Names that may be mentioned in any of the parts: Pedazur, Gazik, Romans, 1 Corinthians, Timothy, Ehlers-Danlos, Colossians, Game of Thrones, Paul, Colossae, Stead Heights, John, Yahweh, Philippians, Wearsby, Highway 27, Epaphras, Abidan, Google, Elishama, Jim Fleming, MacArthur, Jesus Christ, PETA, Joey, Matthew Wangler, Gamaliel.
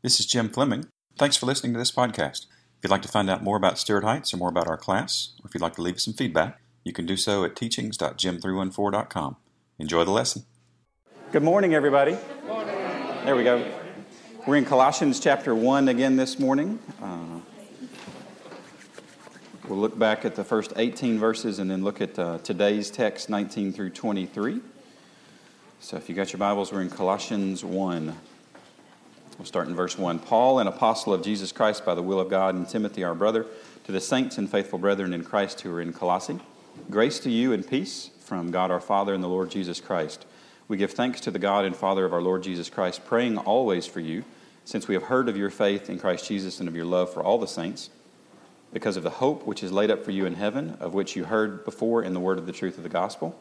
This is Jim Fleming. Thanks for listening to this podcast. If you'd like to find out more about Stead Heights or more about our class, or if you'd like to leave us some feedback, you can do so at teachings.jim314.com. Enjoy the lesson. Good morning, everybody. Good morning. There we go. We're in Colossians chapter 1 again this morning. We'll look back at the first 18 verses and then look at today's text, 19 through 23. So if you got your Bibles, we're in Colossians 1. We'll start in verse 1. Paul, an apostle of Jesus Christ by the will of God, and Timothy, our brother, to the saints and faithful brethren in Christ who are in Colossae, grace to you and peace from God our Father and the Lord Jesus Christ. We give thanks to the God and Father of our Lord Jesus Christ, praying always for you, since we have heard of your faith in Christ Jesus and of your love for all the saints, because of the hope which is laid up for you in heaven, of which you heard before in the word of the truth of the gospel,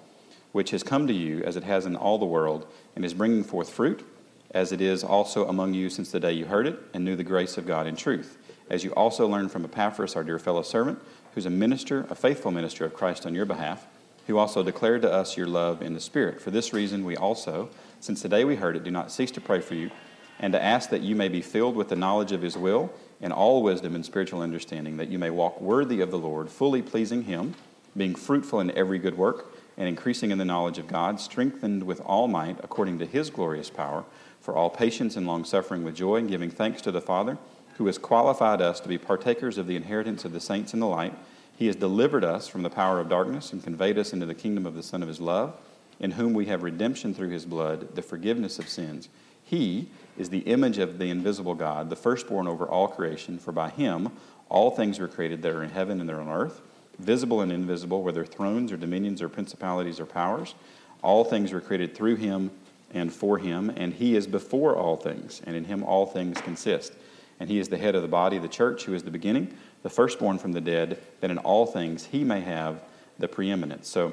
which has come to you as it has in all the world, and is bringing forth fruit, as it is also among you since the day you heard it and knew the grace of God in truth, as you also learned from Epaphras, our dear fellow servant, who's a faithful minister of Christ on your behalf, who also declared to us your love in the Spirit. For this reason we also, since the day we heard it, do not cease to pray for you and to ask that you may be filled with the knowledge of his will in all wisdom and spiritual understanding, that you may walk worthy of the Lord, fully pleasing him, being fruitful in every good work and increasing in the knowledge of God, strengthened with all might according to his glorious power, for all patience and long-suffering with joy, and giving thanks to the Father, who has qualified us to be partakers of the inheritance of the saints in the light. He has delivered us from the power of darkness and conveyed us into the kingdom of the Son of his love, in whom we have redemption through his blood, the forgiveness of sins. He is the image of the invisible God, the firstborn over all creation, for by him all things were created that are in heaven and that are on earth, visible and invisible, whether thrones or dominions or principalities or powers. All things were created through him and for him, and he is before all things, and in him all things consist. And he is the head of the body, the church, who is the beginning, the firstborn from the dead, that in all things he may have the preeminence. So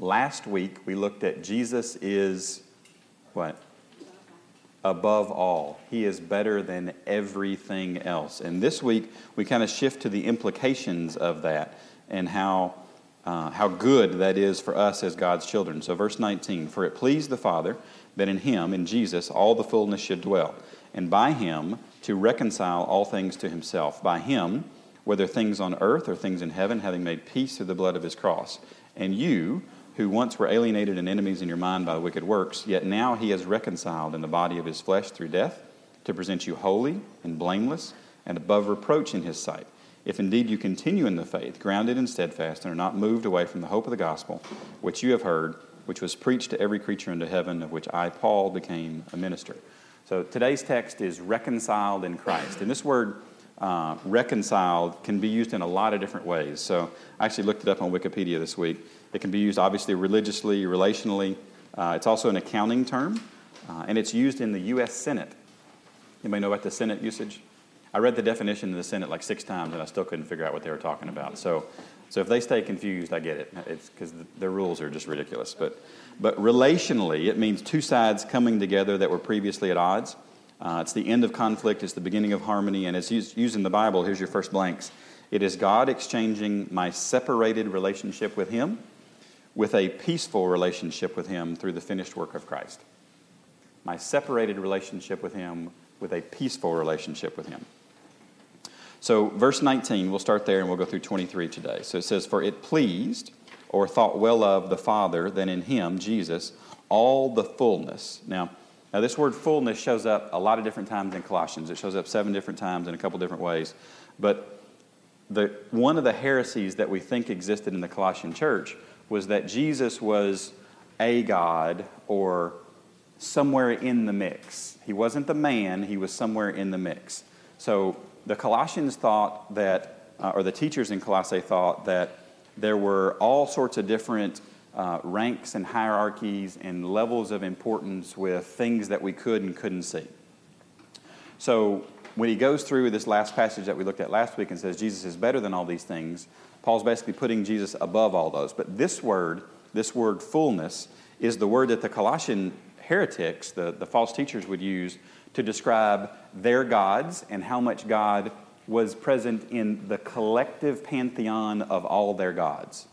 last week we looked at Jesus is what? Above all. He is better than everything else. And this week we kind of shift to the implications of that and how good that is for us as God's children. So verse 19, for it pleased the Father that in him, in Jesus, all the fullness should dwell, and by him to reconcile all things to himself. By him, whether things on earth or things in heaven, having made peace through the blood of his cross. And you, who once were alienated and enemies in your mind by wicked works, yet now he has reconciled in the body of his flesh through death, to present you holy and blameless and above reproach in his sight. If indeed you continue in the faith, grounded and steadfast, and are not moved away from the hope of the gospel, which you have heard, which was preached to every creature under heaven, of which I, Paul, became a minister. So today's text is reconciled in Christ. And this word reconciled can be used in a lot of different ways. So I actually looked it up on Wikipedia this week. It can be used obviously religiously, relationally. It's also an accounting term, and it's used in the U.S. Senate. Anybody know about the Senate usage? I read the definition of the Senate like 6 times, and I still couldn't figure out what they were talking about. So if they stay confused, I get it. It's because their rules are just ridiculous. But relationally, it means two sides coming together that were previously at odds. It's the end of conflict. It's the beginning of harmony. And it's used in the Bible. Here's your first blanks. It is God exchanging my separated relationship with him with a peaceful relationship with him through the finished work of Christ. My separated relationship with him with a peaceful relationship with him. So verse 19, we'll start there and we'll go through 23 today. So it says, for it pleased, or thought well of, the Father, that in him, Jesus, all the fullness. Now this word fullness shows up a lot of different times in Colossians. It shows up 7 different times in a couple different ways. But one of the heresies that we think existed in the Colossian church was that Jesus was a God or somewhere in the mix. He wasn't the man, he was somewhere in the mix. So the Colossians thought that, or the teachers in Colossae thought that there were all sorts of different ranks and hierarchies and levels of importance with things that we could and couldn't see. So when he goes through this last passage that we looked at last week and says Jesus is better than all these things, Paul's basically putting Jesus above all those. But this word fullness, is the word that the Colossian heretics, the false teachers, would use to describe their gods and how much God was present in the collective pantheon of all their gods.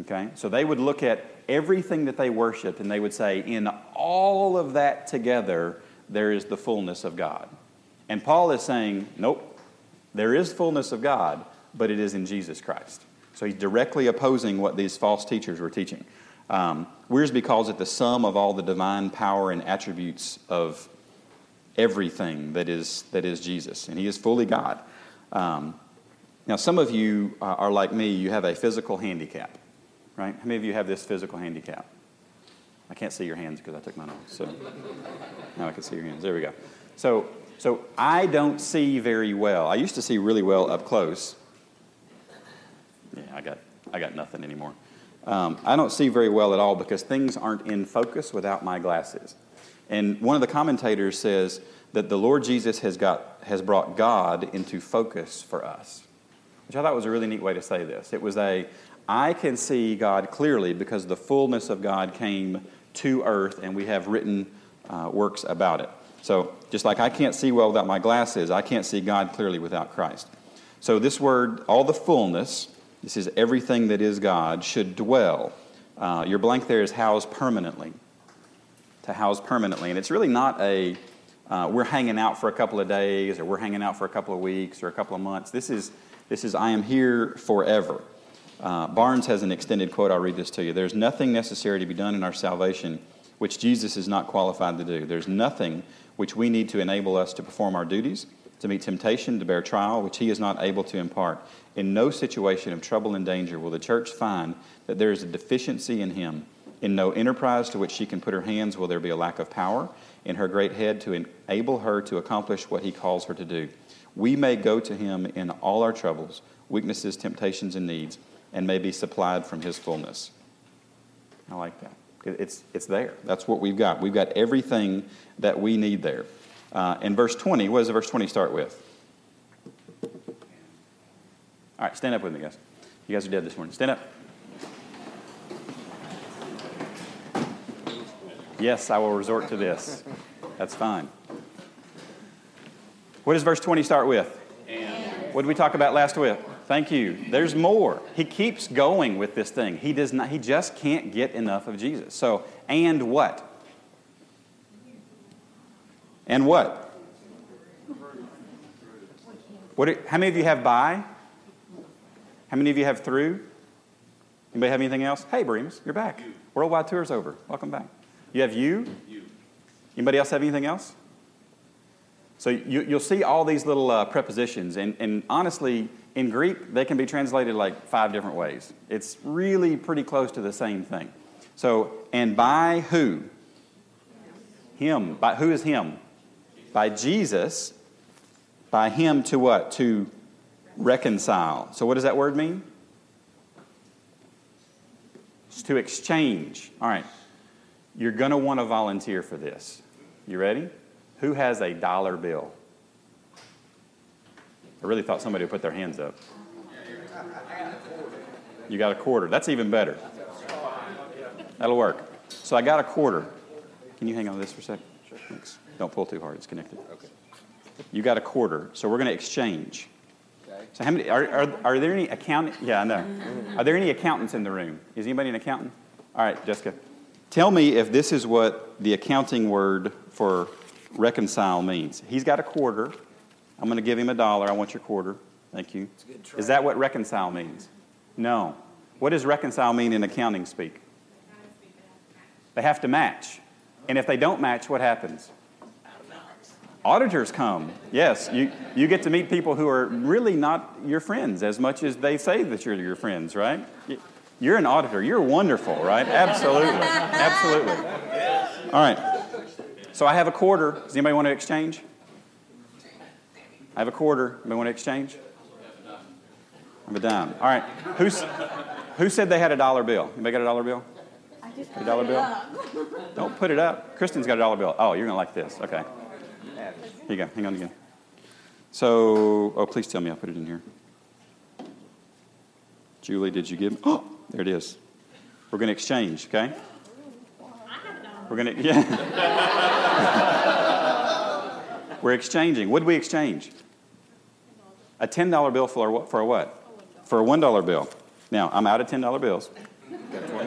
Okay? So they would look at everything that they worshiped and they would say, in all of that together, there is the fullness of God. And Paul is saying, nope, there is fullness of God, but it is in Jesus Christ. So he's directly opposing what these false teachers were teaching. Wearsby calls it the sum of all the divine power and attributes of everything that is Jesus, and he is fully God. Now, some of you are like me. You have a physical handicap, right? How many of you have this physical handicap? I can't see your hands because I took mine off. So now I can see your hands. There we go. So I don't see very well. I used to see really well up close. Yeah, I got nothing anymore. I don't see very well at all because things aren't in focus without my glasses. And one of the commentators says that the Lord Jesus has brought God into focus for us, which I thought was a really neat way to say this. It was I can see God clearly because the fullness of God came to earth, and we have written works about it. So just like I can't see well without my glasses, I can't see God clearly without Christ. So this word, all the fullness, this is everything that is God, should dwell. Your blank there is house permanently. To house permanently. And it's really not we're hanging out for a couple of days, or we're hanging out for a couple of weeks, or a couple of months. This is I am here forever. Barnes has an extended quote. I'll read this to you. There's nothing necessary to be done in our salvation which Jesus is not qualified to do. There's nothing which we need to enable us to perform our duties, to meet temptation, to bear trial, which he is not able to impart. In no situation of trouble and danger will the church find that there is a deficiency in him. In no enterprise to which she can put her hands will there be a lack of power in her great head to enable her to accomplish what he calls her to do. We may go to him in all our troubles, weaknesses, temptations, and needs, and may be supplied from his fullness. I like that. It's there. That's what we've got. We've got everything that we need there. In verse 20, what does verse 20 start with? All right, stand up with me, guys. You guys are dead this morning. Stand up. Yes, I will resort to this. That's fine. What does verse 20 start with? And. What did we talk about last week? Thank you. There's more. He keeps going with this thing. He just can't get enough of Jesus. So, and what? And what? How many of you have by? How many of you have through? Anybody have anything else? Hey, Breams, you're back. Worldwide tour's over. Welcome back. You have you? You. Anybody else have anything else? So you'll see all these little prepositions. And honestly, in Greek, they can be translated like 5 different ways. It's really pretty close to the same thing. So, and by who? Him. By who is him? By Jesus. By him to what? To reconcile. So what does that word mean? It's to exchange. All right. You're going to want to volunteer for this. You ready? Who has a dollar bill? I really thought somebody would put their hands up. You got a quarter. That's even better. That'll work. So I got a quarter. Can you hang on to this for a second? Sure. Thanks. Don't pull too hard. It's connected. Okay. You got a quarter. So we're going to exchange. Okay. So how many? Are there any accountants? Yeah, I know. Are there any accountants in the room? Is anybody an accountant? All right, Jessica. Tell me if this is what the accounting word for reconcile means. He's got a quarter. I'm going to give him a dollar. I want your quarter. Thank you. It's a good try. Is that what reconcile means? No. What does reconcile mean in accounting speak? They have to match. And if they don't match, what happens? Auditors come. Yes, you get to meet people who are really not your friends as much as they say that you're your friends, right? You're an auditor. You're wonderful, right? Absolutely. Absolutely. All right. So I have a quarter. Does anybody want to exchange? I have a quarter. Anybody want to exchange? I have a dime. All right. Who said they had a dollar bill? Anybody got a dollar bill? I just got a dollar bill. Don't put it up. Kristen's got a dollar bill. Oh, you're going to like this. Okay. Here you go. Hang on again. So, please tell me I put it in here. Julie, did you give me? Oh, there it is. We're going to exchange, okay? We're going to, yeah. We're exchanging. What did we exchange? A $10 bill for a what? For a $1 bill. Now, I'm out of $10 bills.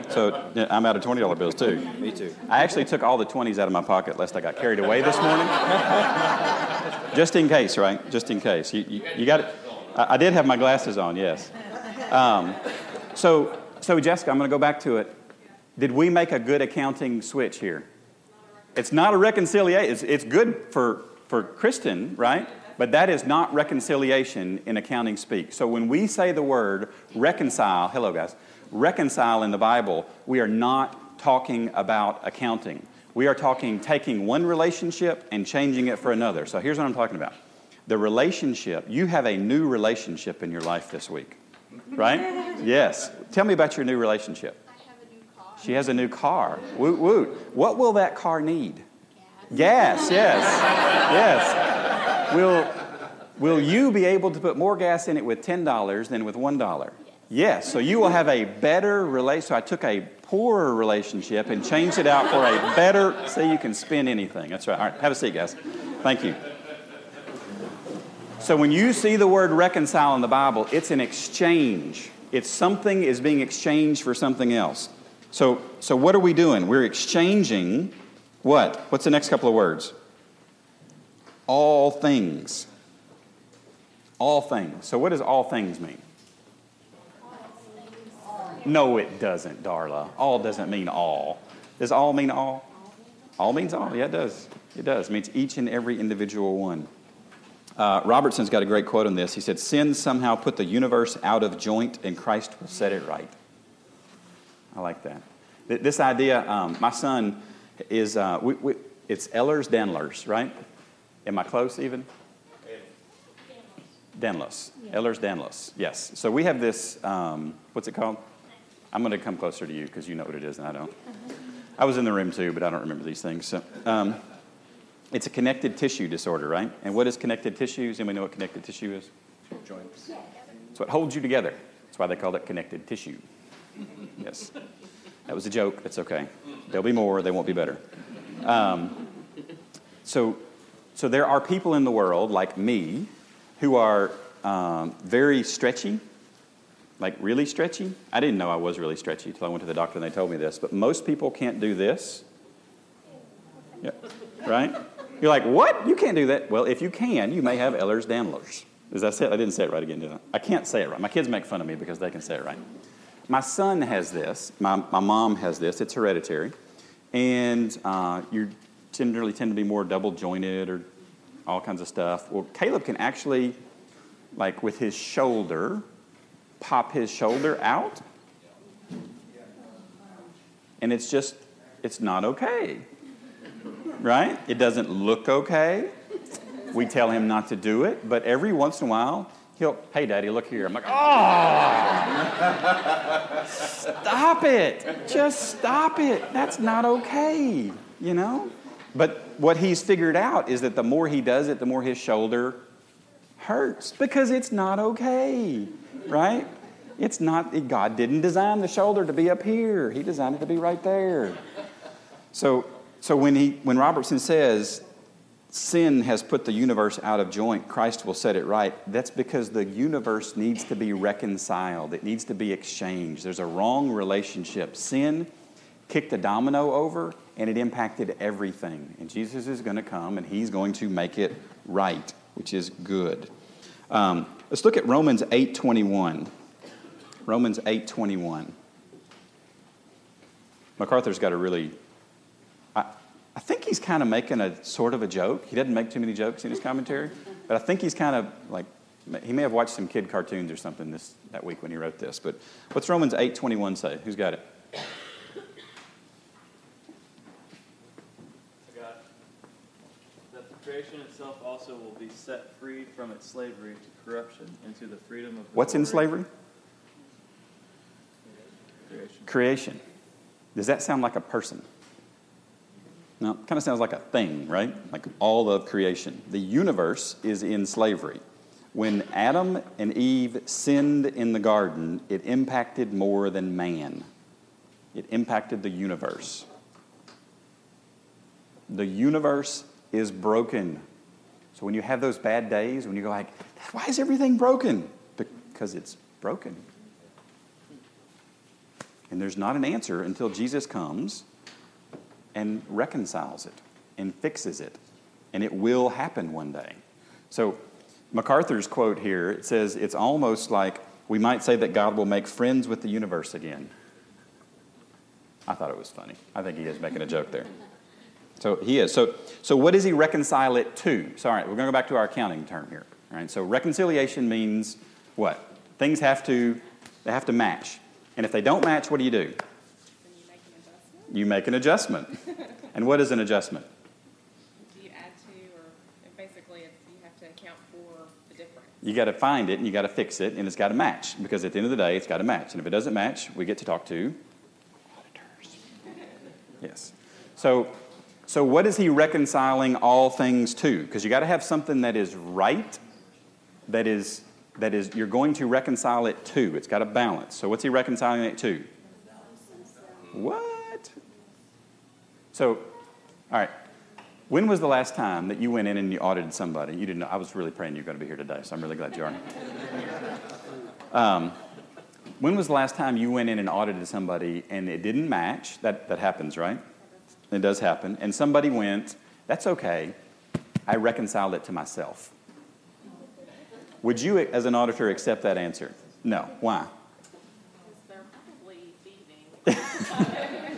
So I'm out of $20 bills, too. Me, too. I actually took all the 20s out of my pocket, lest I got carried away this morning. Just in case, right? Just in case. You got it. I did have my glasses on, yes. So Jessica, I'm going to go back to it. Did we make a good accounting switch here? It's not a reconciliation. It's good for Kristen, right? But that is not reconciliation in accounting speak. So when we say the word reconcile, hello guys, reconcile in the Bible, we are not talking about accounting. We are talking taking one relationship and changing it for another. So here's what I'm talking about. The relationship, you have a new relationship in your life this week, right? Yes. Tell me about your new relationship. I have a new car. She has a new car. Woot, woot. What will that car need? Gas. Gas, yes. Yes. Will you be able to put more gas in it with $10 than with $1? Yes. So you will have a better relationship. So I took a poorer relationship and changed it out for a better, so you can spend anything. That's right. All right. Have a seat, guys. Thank you. So when you see the word reconcile in the Bible, it's an exchange. It's something is being exchanged for something else. So what are we doing? We're exchanging what? What's the next couple of words? All things. All things. So what does all things mean? No, it doesn't, Darla. All doesn't mean all. Does all mean all? All means all. Yeah, it does. It does. It means each and every individual one. Robertson's got a great quote on this. He said, "Sin somehow put the universe out of joint, and Christ will set it right." I like that. This idea, my son is, it's Ehlers-Danlos, right? Am I close even? Danlos. Yeah. Ehlers-Danlos. Yes. So we have this, what's it called? I'm going to come closer to you because you know what it is and I don't. I was in the room too, but I don't remember these things. So, it's a connective tissue disorder, right? And what is connective tissue? Does anybody know what connective tissue is? Joints. It's what holds you together. That's why they called it connective tissue. Yes. That was a joke. That's okay. There'll be more. They won't be better. So there are people in the world, like me, who are very stretchy, like really stretchy. I didn't know I was really stretchy until I went to the doctor and they told me this, but most people can't do this, yeah, right? You're like, what? You can't do that. Well, if you can, you may have Ehlers-Danlos. As I said, I didn't say it right again, did I? I can't say it right. My kids make fun of me because they can say it right. My son has this. My mom has this. It's hereditary. And you're generally tend to be more double-jointed or all kinds of stuff. Well, Caleb can actually, like with his shoulder, pop his shoulder out. And it's just, it's not okay. Right? It doesn't look okay. We tell him not to do it, but every once in a while, hey, Daddy, look here. I'm like, oh! Stop it! Just stop it! That's not okay, you know? But what he's figured out is that the more he does it, the more his shoulder hurts because it's not okay, right? It's not, God didn't design the shoulder to be up here. He designed it to be right there. So when Robertson says, sin has put the universe out of joint, Christ will set it right, that's because the universe needs to be reconciled. It needs to be exchanged. There's a wrong relationship. Sin kicked a domino over, and it impacted everything. And Jesus is going to come, and he's going to make it right, which is good. Let's look at Romans 8:21. Romans 8:21. MacArthur's got a really... I think he's kind of making a sort of a joke. He doesn't make too many jokes in his commentary, but I think he's kind of like... He may have watched some kid cartoons or something that week when he wrote this. But what's Romans 8:21 say? Who's got it? Creation itself also will be set free from its slavery to corruption into the freedom of... What's in slavery? Creation. Does that sound like a person? No, it kind of sounds like a thing, right? Like all of creation. The universe is in slavery. When Adam and Eve sinned in the garden, it impacted more than man. It impacted the universe. The universe is broken. So when you have those bad days, when you go like, why is everything broken? Because it's broken. And there's not an answer until Jesus comes and reconciles it and fixes it. And it will happen one day. So MacArthur's quote here, it says, it's almost like we might say that God will make friends with the universe again. I thought it was funny. I think he is making a joke there. So he is. So what does he reconcile it to? So all right, we're going to go back to our accounting term here. All right, so reconciliation means what? Things have to match. And if they don't match, what do you do? You make an adjustment. And what is an adjustment? Do you add to, or basically you have to account for the difference? You got to find it and you got to fix it, and it's got to match, because at the end of the day, it's got to match. And if it doesn't match, we get to talk to auditors. Yes. So what is he reconciling all things to? Because you got to have something that is right, that is you're going to reconcile it to. It's got to balance. So what's he reconciling it to? What? So, all right, when was the last time that you went in and you audited somebody? You didn't know. I was really praying you were going to be here today, so I'm really glad you are. When was the last time you went in and audited somebody and it didn't match? That happens, right? It does happen. And somebody went, that's okay, I reconciled it to myself. Would you, as an auditor, accept that answer? No. Why? Because they're probably thieving.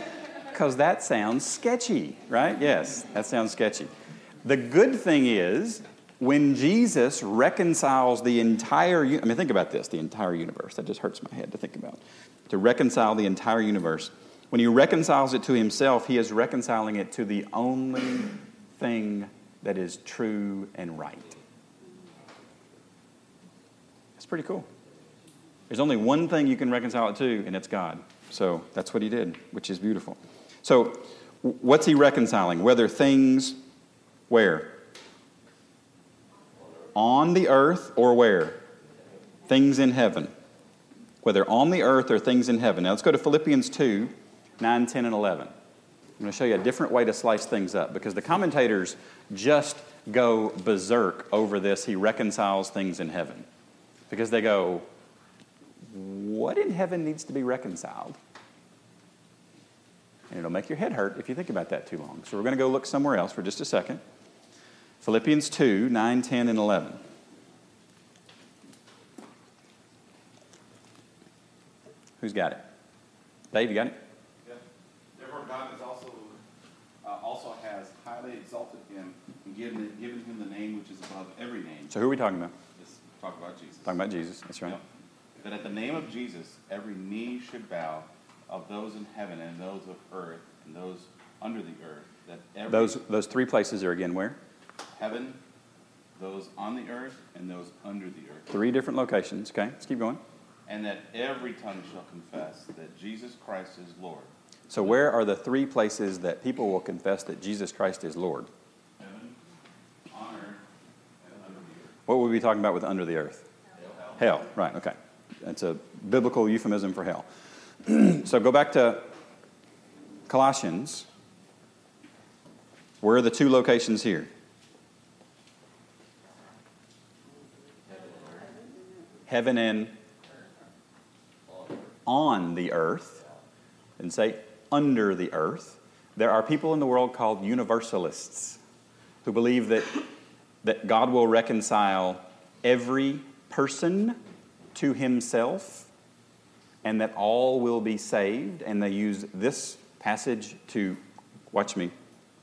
Because that sounds sketchy, right? Yes, that sounds sketchy. The good thing is, when Jesus reconciles the entire... think about this, the entire universe. That just hurts my head to think about. To reconcile the entire universe. When he reconciles it to himself, he is reconciling it to the only thing that is true and right. That's pretty cool. There's only one thing you can reconcile it to, and it's God. So that's what he did, which is beautiful. So what's he reconciling? Whether things, where? On the earth or where? Things in heaven. Whether on the earth or things in heaven. Now let's go to Philippians 2, 9, 10, and 11. I'm going to show you a different way to slice things up, because the commentators just go berserk over this. He reconciles things in heaven. Because they go, what in heaven needs to be reconciled? And it'll make your head hurt if you think about that too long. So we're going to go look somewhere else for just a second. Philippians 2, 9, 10, and 11. Who's got it? Dave, you got it? Yeah. Therefore, God has also has highly exalted him and given him the name which is above every name. So who are we talking about? Just talk about Jesus. Talking about Jesus, that's right. Yep. That at the name of Jesus, every knee should bow, of those in heaven and those of earth and those under the earth. That every those three places are again where? Heaven, those on the earth, and those under the earth. Three different locations. Okay, let's keep going. And that every tongue shall confess that Jesus Christ is Lord. So where are the three places that people will confess that Jesus Christ is Lord? Heaven, on earth, and under the earth. What would we be talking about with under the earth? Hell. Right, okay. That's a biblical euphemism for hell. So go back to Colossians. Where are the two locations here? Heaven and on the earth. And say under the earth. There are people in the world called universalists who believe that God will reconcile every person to himself, and that all will be saved, and they use this passage to, watch me,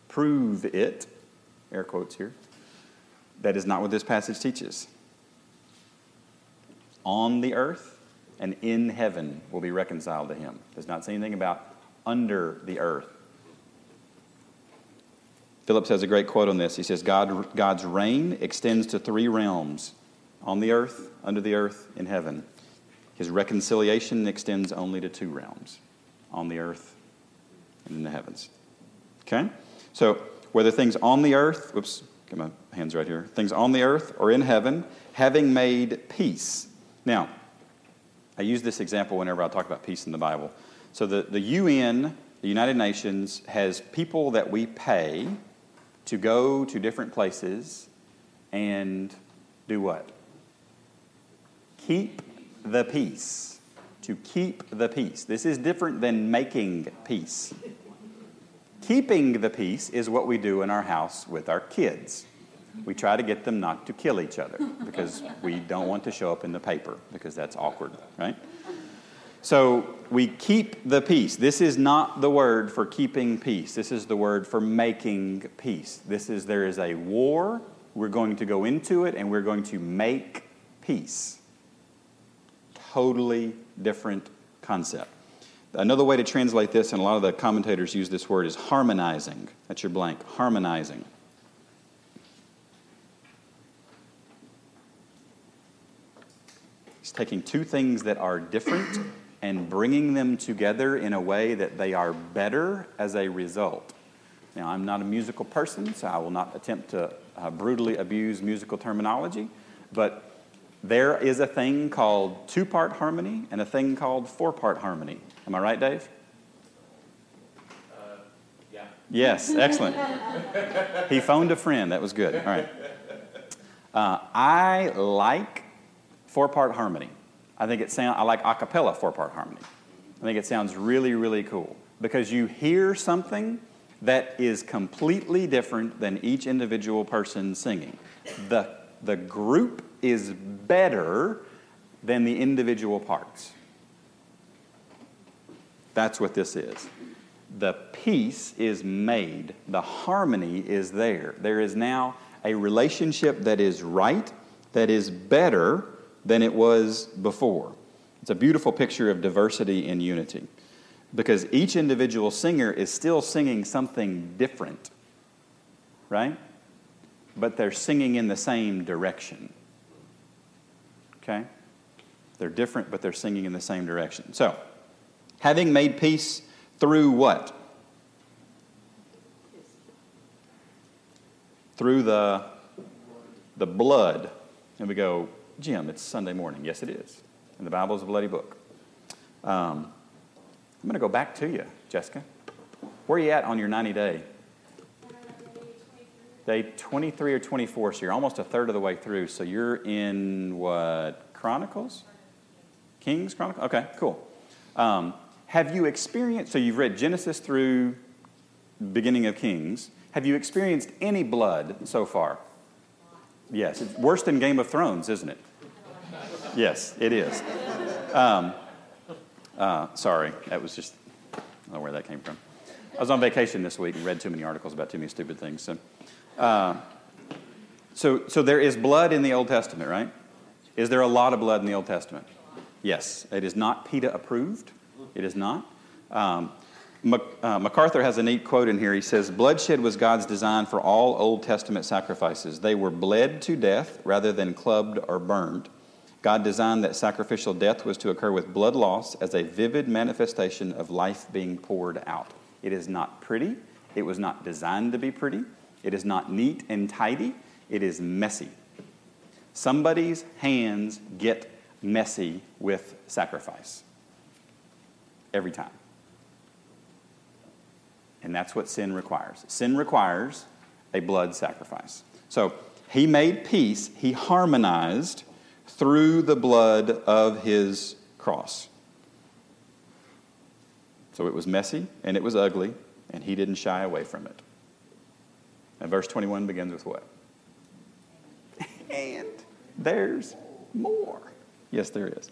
prove it, air quotes here. That is not what this passage teaches. On the earth and in heaven will be reconciled to him. It does not say anything about under the earth. Phillips has a great quote on this. He says, God's reign extends to three realms: on the earth, under the earth, in heaven. His reconciliation extends only to two realms, on the earth and in the heavens. Okay? So whether things on the earth, get my hands right here, things on the earth or in heaven, having made peace. Now, I use this example whenever I talk about peace in the Bible. So the UN, the United Nations, has people that we pay to go to different places and do what? Keep the peace. To keep the peace. This is different than making peace. Keeping the peace is what we do in our house with our kids. We try to get them not to kill each other because we don't want to show up in the paper because that's awkward, right? So we keep the peace. This is not the word for keeping peace. This is the word for making peace. There is a war. We're going to go into it and we're going to make peace. Totally different concept. Another way to translate this, and a lot of the commentators use this word, is harmonizing. That's your blank. Harmonizing. It's taking two things that are different and bringing them together in a way that they are better as a result. Now, I'm not a musical person, so I will not attempt to brutally abuse musical terminology, but there is a thing called two-part harmony and a thing called four-part harmony. Am I right, Dave? Yeah. Yes, excellent. He phoned a friend. That was good. All right. I like four-part harmony. I like a cappella four-part harmony. I think it sounds really, really cool because you hear something that is completely different than each individual person singing. The group is better than the individual parts. That's what this is. The peace is made. The harmony is there. There is now a relationship that is right, that is better than it was before. It's a beautiful picture of diversity in unity because each individual singer is still singing something different, right? But they're singing in the same direction, okay? They're different, but they're singing in the same direction. So, having made peace through what? Through the blood. And we go, Jim, it's Sunday morning. Yes, it is. And the Bible is a bloody book. I'm going to go back to you, Jessica. Where are you at on your 90-day? Day 23 or 24, so you're almost a third of the way through. So you're in what? Chronicles? Kings Chronicles? Okay, cool. Have you experienced, so you've read Genesis through beginning of Kings. Have you experienced any blood so far? Yes, it's worse than Game of Thrones, isn't it? Yes, it is. Sorry, that was just, I don't know where that came from. I was on vacation this week and read too many articles about too many stupid things. So there is blood in the Old Testament, right? Is there a lot of blood in the Old Testament? Yes, it is not PETA approved. It is not. MacArthur has a neat quote in here. He says, bloodshed was God's design for all Old Testament sacrifices. They were bled to death rather than clubbed or burned. God designed that sacrificial death was to occur with blood loss as a vivid manifestation of life being poured out. It is not pretty. It was not designed to be pretty. It is not neat and tidy. It is messy. Somebody's hands get messy with sacrifice. Every time. And that's what sin requires. Sin requires a blood sacrifice. So he made peace. He harmonized through the blood of his cross. So it was messy and it was ugly and he didn't shy away from it. And verse 21 begins with what? And there's more. Yes, there is.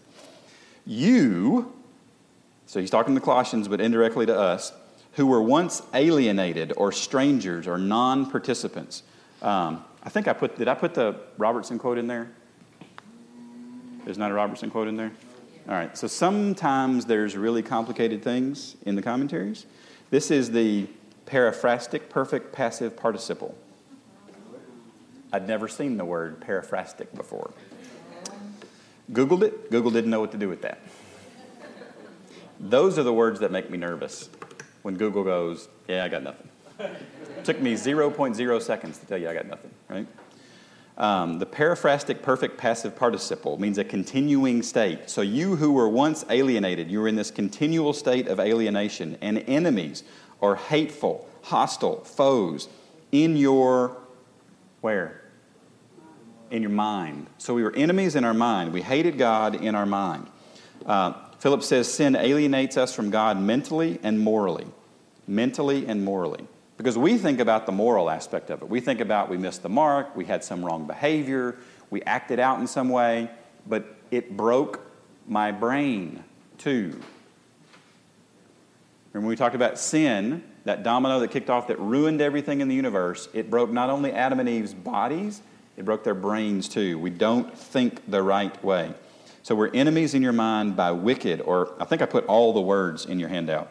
So he's talking to the Colossians, but indirectly to us, who were once alienated or strangers or non-participants. Did I put the Robertson quote in there? There's not a Robertson quote in there? All right, so sometimes there's really complicated things in the commentaries. This is the paraphrastic perfect passive participle. I'd never seen the word paraphrastic before. Googled it. Google didn't know what to do with that. Those are the words that make me nervous when Google goes, yeah, I got nothing. It took me 0.0 seconds to tell you I got nothing, right? The paraphrastic perfect passive participle means a continuing state. So you who were once alienated, you were in this continual state of alienation and enemies or hateful, hostile foes in your where? in your mind. So we were enemies in our mind. We hated God in our mind. Philip says sin alienates us from God mentally and morally. Mentally and morally. Because we think about the moral aspect of it. We think about we missed the mark, we had some wrong behavior, we acted out in some way, but it broke my brain too. Remember we talked about sin, that domino that kicked off that ruined everything in the universe. It broke not only Adam and Eve's bodies, it broke their brains too. We don't think the right way. So we're enemies in your mind by wicked, or I think I put all the words in your handout.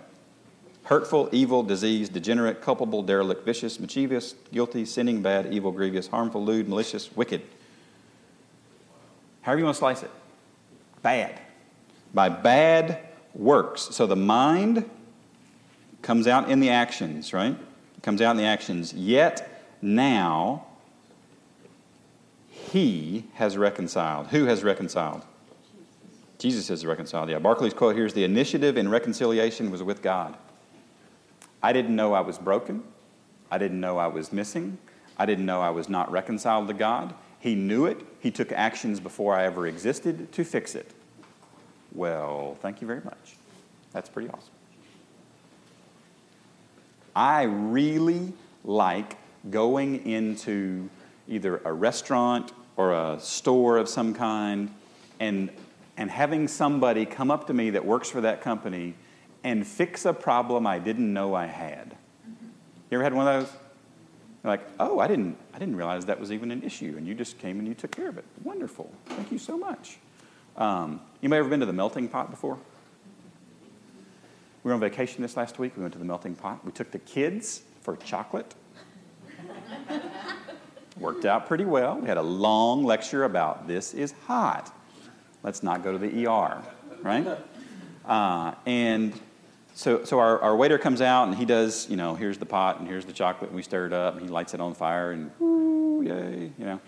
Hurtful, evil, diseased, degenerate, culpable, derelict, vicious, mischievous, guilty, sinning, bad, evil, grievous, harmful, lewd, malicious, wicked. However you want to slice it. Bad. By bad works. So the mind comes out in the actions, right? It comes out in the actions. Yet now he has reconciled. Who has reconciled? Jesus has reconciled. Yeah, Barclay's quote here is, the initiative in reconciliation was with God. I didn't know I was broken. I didn't know I was missing. I didn't know I was not reconciled to God. He knew it. He took actions before I ever existed to fix it. Well, thank you very much. That's pretty awesome. I really like going into either a restaurant or a store of some kind and having somebody come up to me that works for that company and fix a problem I didn't know I had. You ever had one of those? You're like, oh, I didn't realize that was even an issue, and you just came and you took care of it. Wonderful. Thank you so much. You may have ever been to the melting pot before? We were on vacation this last week. We went to the melting pot. We took the kids for chocolate. Worked out pretty well. We had a long lecture about this is hot. Let's not go to the ER, right? So our waiter comes out and he does, you know, here's the pot and here's the chocolate and we stir it up and he lights it on fire and whoo, yay, you know.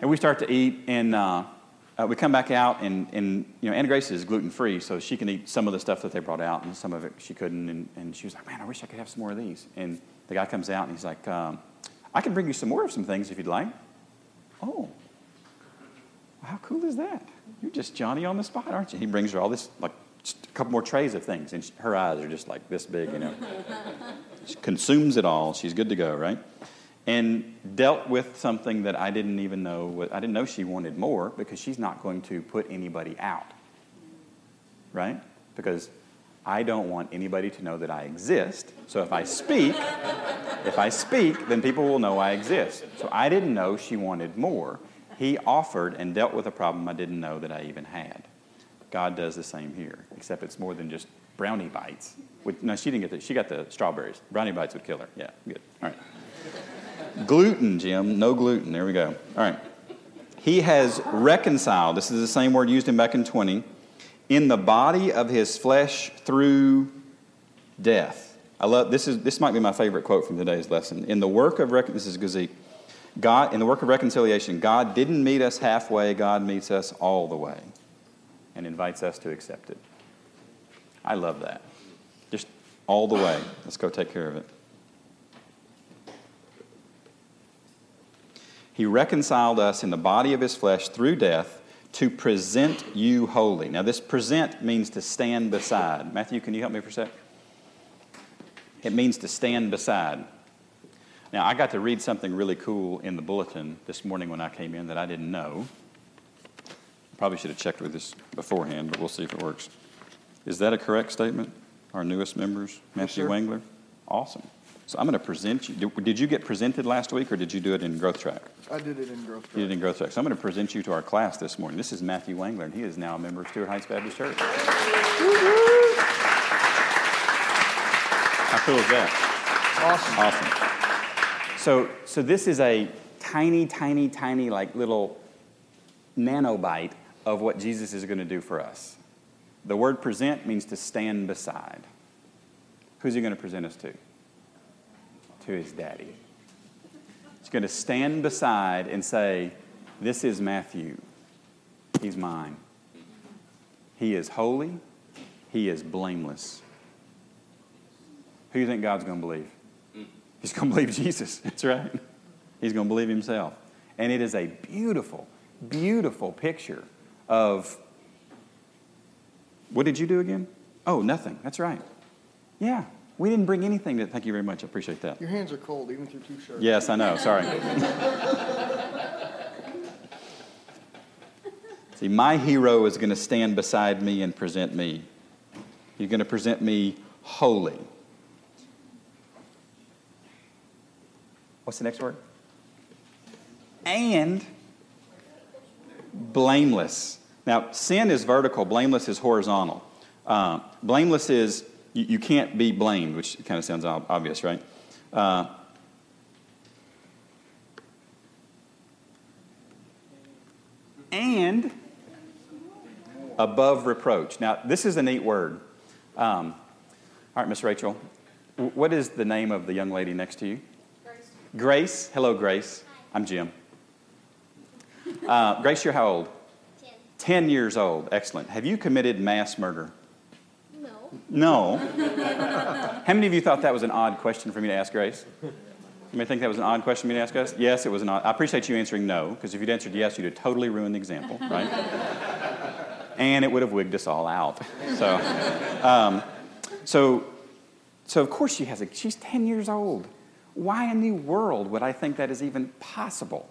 And we start to eat and we come back out and you know, Anna Grace is gluten-free, so she can eat some of the stuff that they brought out and some of it she couldn't. And she was like, man, I wish I could have some more of these. And the guy comes out and he's like, I can bring you some more of some things if you'd like. Oh, how cool is that? You're just Johnny on the spot, aren't you? He brings her all this, like, a couple more trays of things, and her eyes are just like this big, you know. She consumes it all. She's good to go, right? And dealt with something that I didn't even know. I didn't know she wanted more because she's not going to put anybody out, right? Because I don't want anybody to know that I exist. So if I speak, then people will know I exist. So I didn't know she wanted more. He offered and dealt with a problem I didn't know that I even had. God does the same here, except it's more than just brownie bites. No, she didn't get that. She got the strawberries. Brownie bites would kill her. Yeah, good. All right. Gluten, Jim. No gluten. There we go. All right. He has reconciled. This is the same word used in back in 20. In the body of his flesh through death. I love this. This might be my favorite quote from today's lesson. In the work of reconciliation, this is Gazik. God, in the work of reconciliation, God didn't meet us halfway. God meets us all the way. And invites us to accept it. I love that. Just all the way. Let's go take care of it. He reconciled us in the body of his flesh through death to present you holy. Now this present means to stand beside. Matthew, can you help me for a sec? It means to stand beside. Now I got to read something really cool in the bulletin this morning when I came in that I didn't know. Probably should have checked with this beforehand, but we'll see if it works. Is that a correct statement? Our newest members, Matthew Wangler? Awesome. So I'm going to present you. Did you get presented last week, or did you do it in Growth Track? I did it in Growth Track. You did it in Growth Track. So I'm going to present you to our class this morning. This is Matthew Wangler, and he is now a member of Stead Heights Baptist Church. How cool is that? Awesome. So this is a tiny, like little nanobite of what Jesus is going to do for us. The word present means to stand beside. Who's he going to present us to? To his daddy. He's going to stand beside and say, this is Matthew. He's mine. He is holy. He is blameless. Who do you think God's going to believe? He's going to believe Jesus. That's right. He's going to believe himself. And it is a beautiful, beautiful picture of, what did you do again? Oh, nothing. That's right. Yeah. We didn't bring anything to, thank you very much. I appreciate that. Your hands are cold, even through two shirts. Yes, I know. Sorry. See, my hero is going to stand beside me and present me. You're going to present me holy. What's the next word? And blameless. Now, sin is vertical. Blameless is horizontal. Blameless is you can't be blamed, which kind of sounds obvious, right? And above reproach. Now, this is a neat word. All right, Miss Rachel, what is the name of the young lady next to you? Grace. Grace. Hello, Grace. Hi. I'm Jim. Grace, you're how old? 10. 10 years old. Excellent. Have you committed mass murder? No. How many of you thought that was an odd question for me to ask Grace? You may think that was an odd question for me to ask us? Yes, it was an odd. I appreciate you answering no, because if you'd answered yes, you'd have totally ruined the example, right? And it would have wigged us all out. So of course she has it. She's 10 years old. Why in the world would I think that is even possible?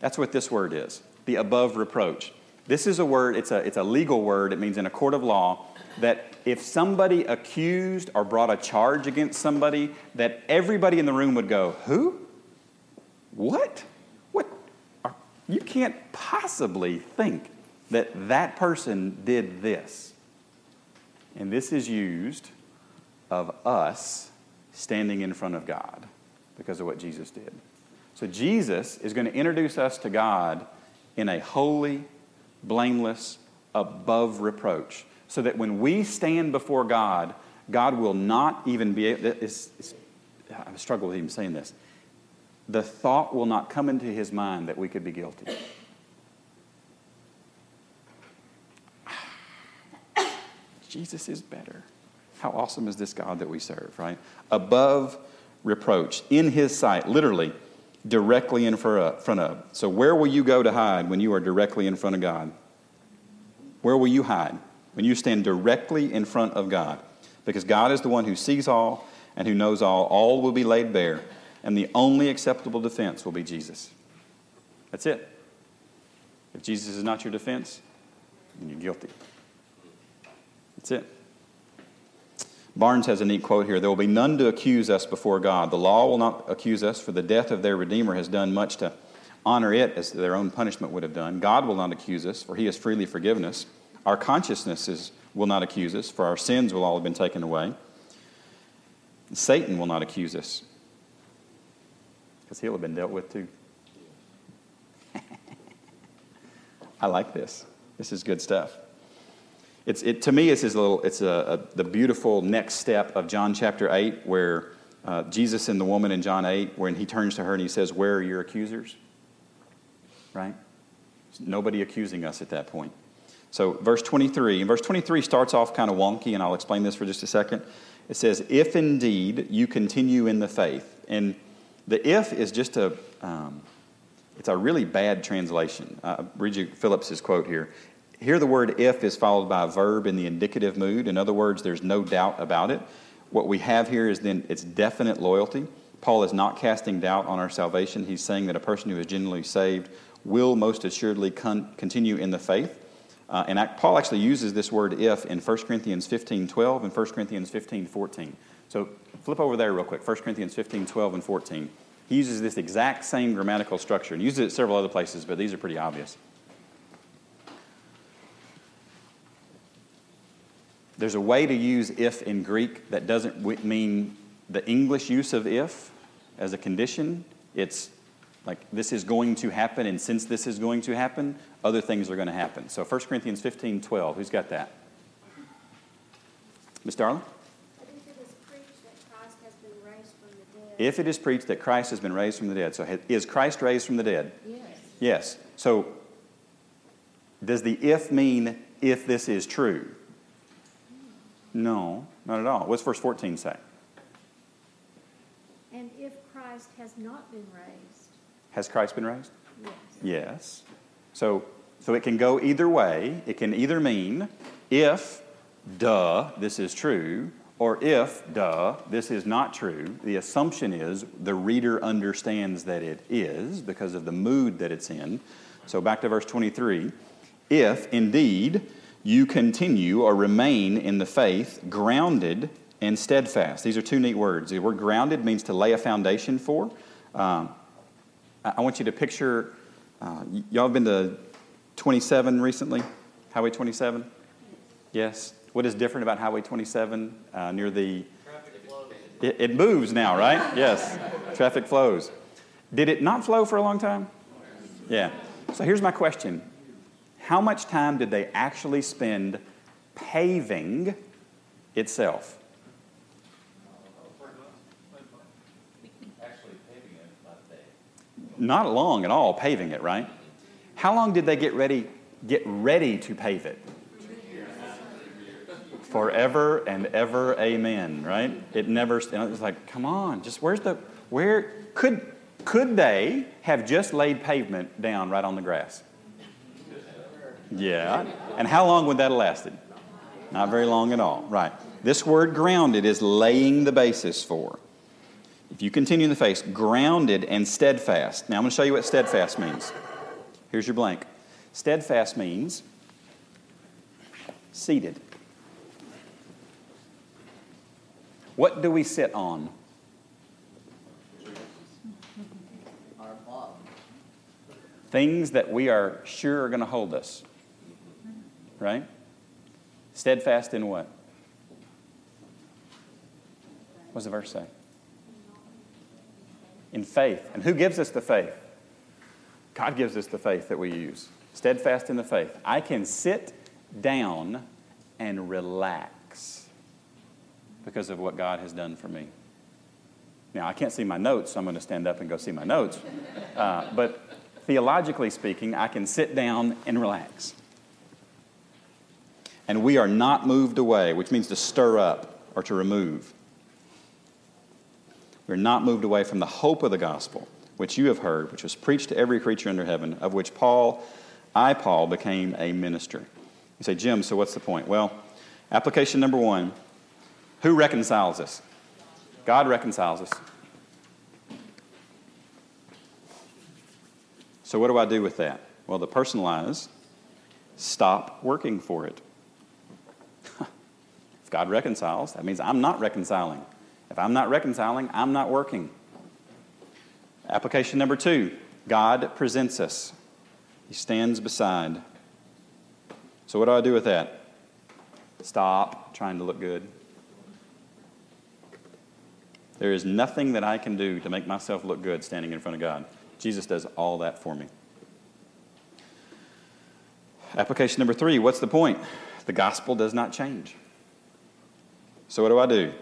That's what this word is, the above reproach. This is a word, it's a legal word. It means in a court of law that if somebody accused or brought a charge against somebody, that everybody in the room would go, who? What? What? You can't possibly think that that person did this. And this is used of us standing in front of God because of what Jesus did. So Jesus is going to introduce us to God in a holy, blameless, above reproach, so that when we stand before God, God will not even be able to, I struggle with even saying this, the thought will not come into his mind that we could be guilty. Jesus is better. How awesome is this God that we serve, right? Above reproach, in his sight, literally, directly in front of. So where will you go to hide when you are directly in front of God? Where will you hide? When you stand directly in front of God. Because God is the one who sees all and who knows all will be laid bare, and the only acceptable defense will be Jesus. That's it. If Jesus is not your defense, then you're guilty. That's it. Barnes has a neat quote here. There will be none to accuse us before God. The law will not accuse us, for the death of their Redeemer has done much to honor it as their own punishment would have done. God will not accuse us, for he has freely forgiven us. Our consciences will not accuse us, for our sins will all have been taken away. Satan will not accuse us, because he'll have been dealt with too. I like this. This is good stuff. It's the beautiful next step of John chapter 8, where Jesus and the woman in John 8, when he turns to her and he says, "Where are your accusers?" Right? There's nobody accusing us at that point. So verse 23, and verse 23 starts off kind of wonky, and I'll explain this for just a second. It says, if indeed you continue in the faith. And the if is just it's a really bad translation. I'll read you Phillips' quote here. Here the word if is followed by a verb in the indicative mood. In other words, there's no doubt about it. What we have here is then it's definite loyalty. Paul is not casting doubt on our salvation. He's saying that a person who is genuinely saved will most assuredly continue in the faith. Paul actually uses this word if in 1 Corinthians 15:12 and 1 Corinthians 15:14. So flip over there real quick, 1 Corinthians 15:12 and 14. He uses this exact same grammatical structure and uses it several other places, but these are pretty obvious. There's a way to use if in Greek that doesn't mean the English use of if as a condition. It's like, this is going to happen, and since this is going to happen, other things are going to happen. So 1 Corinthians 15:12, who's got that? Ms. Darling? If it is preached that Christ has been raised from the dead. So is Christ raised from the dead? Yes. Yes. So does the if mean if this is true? No, not at all. What's verse 14 say? And if Christ has not been raised. Has Christ been raised? Yes. Yes. So it can go either way. It can either mean, if, duh, this is true, or if, duh, this is not true. The assumption is the reader understands that it is because of the mood that it's in. So back to verse 23. If, indeed, you continue or remain in the faith, grounded and steadfast. These are two neat words. The word grounded means to lay a foundation for. I want you to picture, y'all have been to 27 recently? Highway 27? Yes. What is different about Highway 27 near the... Traffic flows. It moves now, right? Yes. Traffic flows. Did it not flow for a long time? Yeah. So here's my question. How much time did they actually spend paving itself? Actually paving it, not they. Not long at all paving it, right? How long did they get ready to pave it? Forever and ever, amen, right? It never, it was like, come on, just could they have just laid pavement down right on the grass? Yeah. And how long would that have lasted? Not very long at all. Right. This word grounded is laying the basis for. If you continue in the faith, grounded and steadfast. Now I'm going to show you what steadfast means. Here's your blank. Steadfast means seated. What do we sit on? Our bottom. Things that we are sure are going to hold us. Right? Steadfast in what? What does the verse say? In faith. And who gives us the faith? God gives us the faith that we use. Steadfast in the faith. I can sit down and relax because of what God has done for me. Now, I can't see my notes, so I'm going to stand up and go see my notes. But theologically speaking, I can sit down and relax. And we are not moved away, which means to stir up or to remove. We're not moved away from the hope of the gospel, which you have heard, which was preached to every creature under heaven, of which I, Paul, became a minister. You say, Jim, so what's the point? Well, application number one, who reconciles us? God reconciles us. So what do I do with that? Well, the person lies, stop working for it. If God reconciles, that means I'm not reconciling. If I'm not reconciling, I'm not working. Application number two, God presents us. He stands beside. So what do I do with that? Stop trying to look good. There is nothing that I can do to make myself look good standing in front of God. Jesus does all that for me. Application number three, what's the point? The gospel does not change. So what do I do?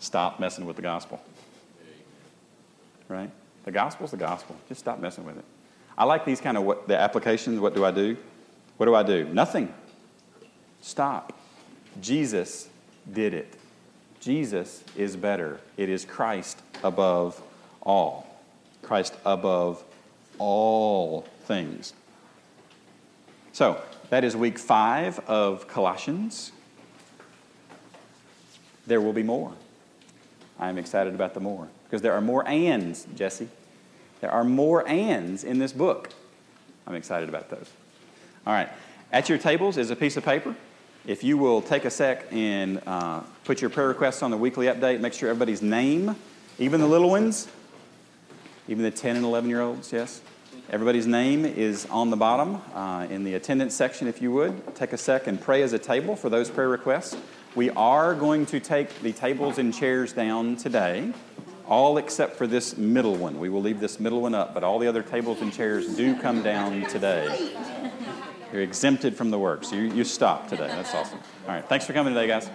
Stop messing with the gospel. Right? The gospel's the gospel. Just stop messing with it. I like these kind of the applications. What do I do? What do I do? Nothing. Stop. Jesus did it. Jesus is better. It is Christ above all. Christ above all things. So, that is week 5 of Colossians. There will be more. I am excited about the more. Because there are more ands, Jesse. There are more ands in this book. I'm excited about those. All right. At your tables is a piece of paper. If you will take a sec and put your prayer requests on the weekly update, make sure everybody's name, even the little ones, even the 10 and 11-year-olds, yes. Everybody's name is on the bottom in the attendance section, if you would. Take a sec and pray as a table for those prayer requests. We are going to take the tables and chairs down today, all except for this middle one. We will leave this middle one up, but all the other tables and chairs do come down today. You're exempted from the work, so you stop today. That's awesome. All right, thanks for coming today, guys.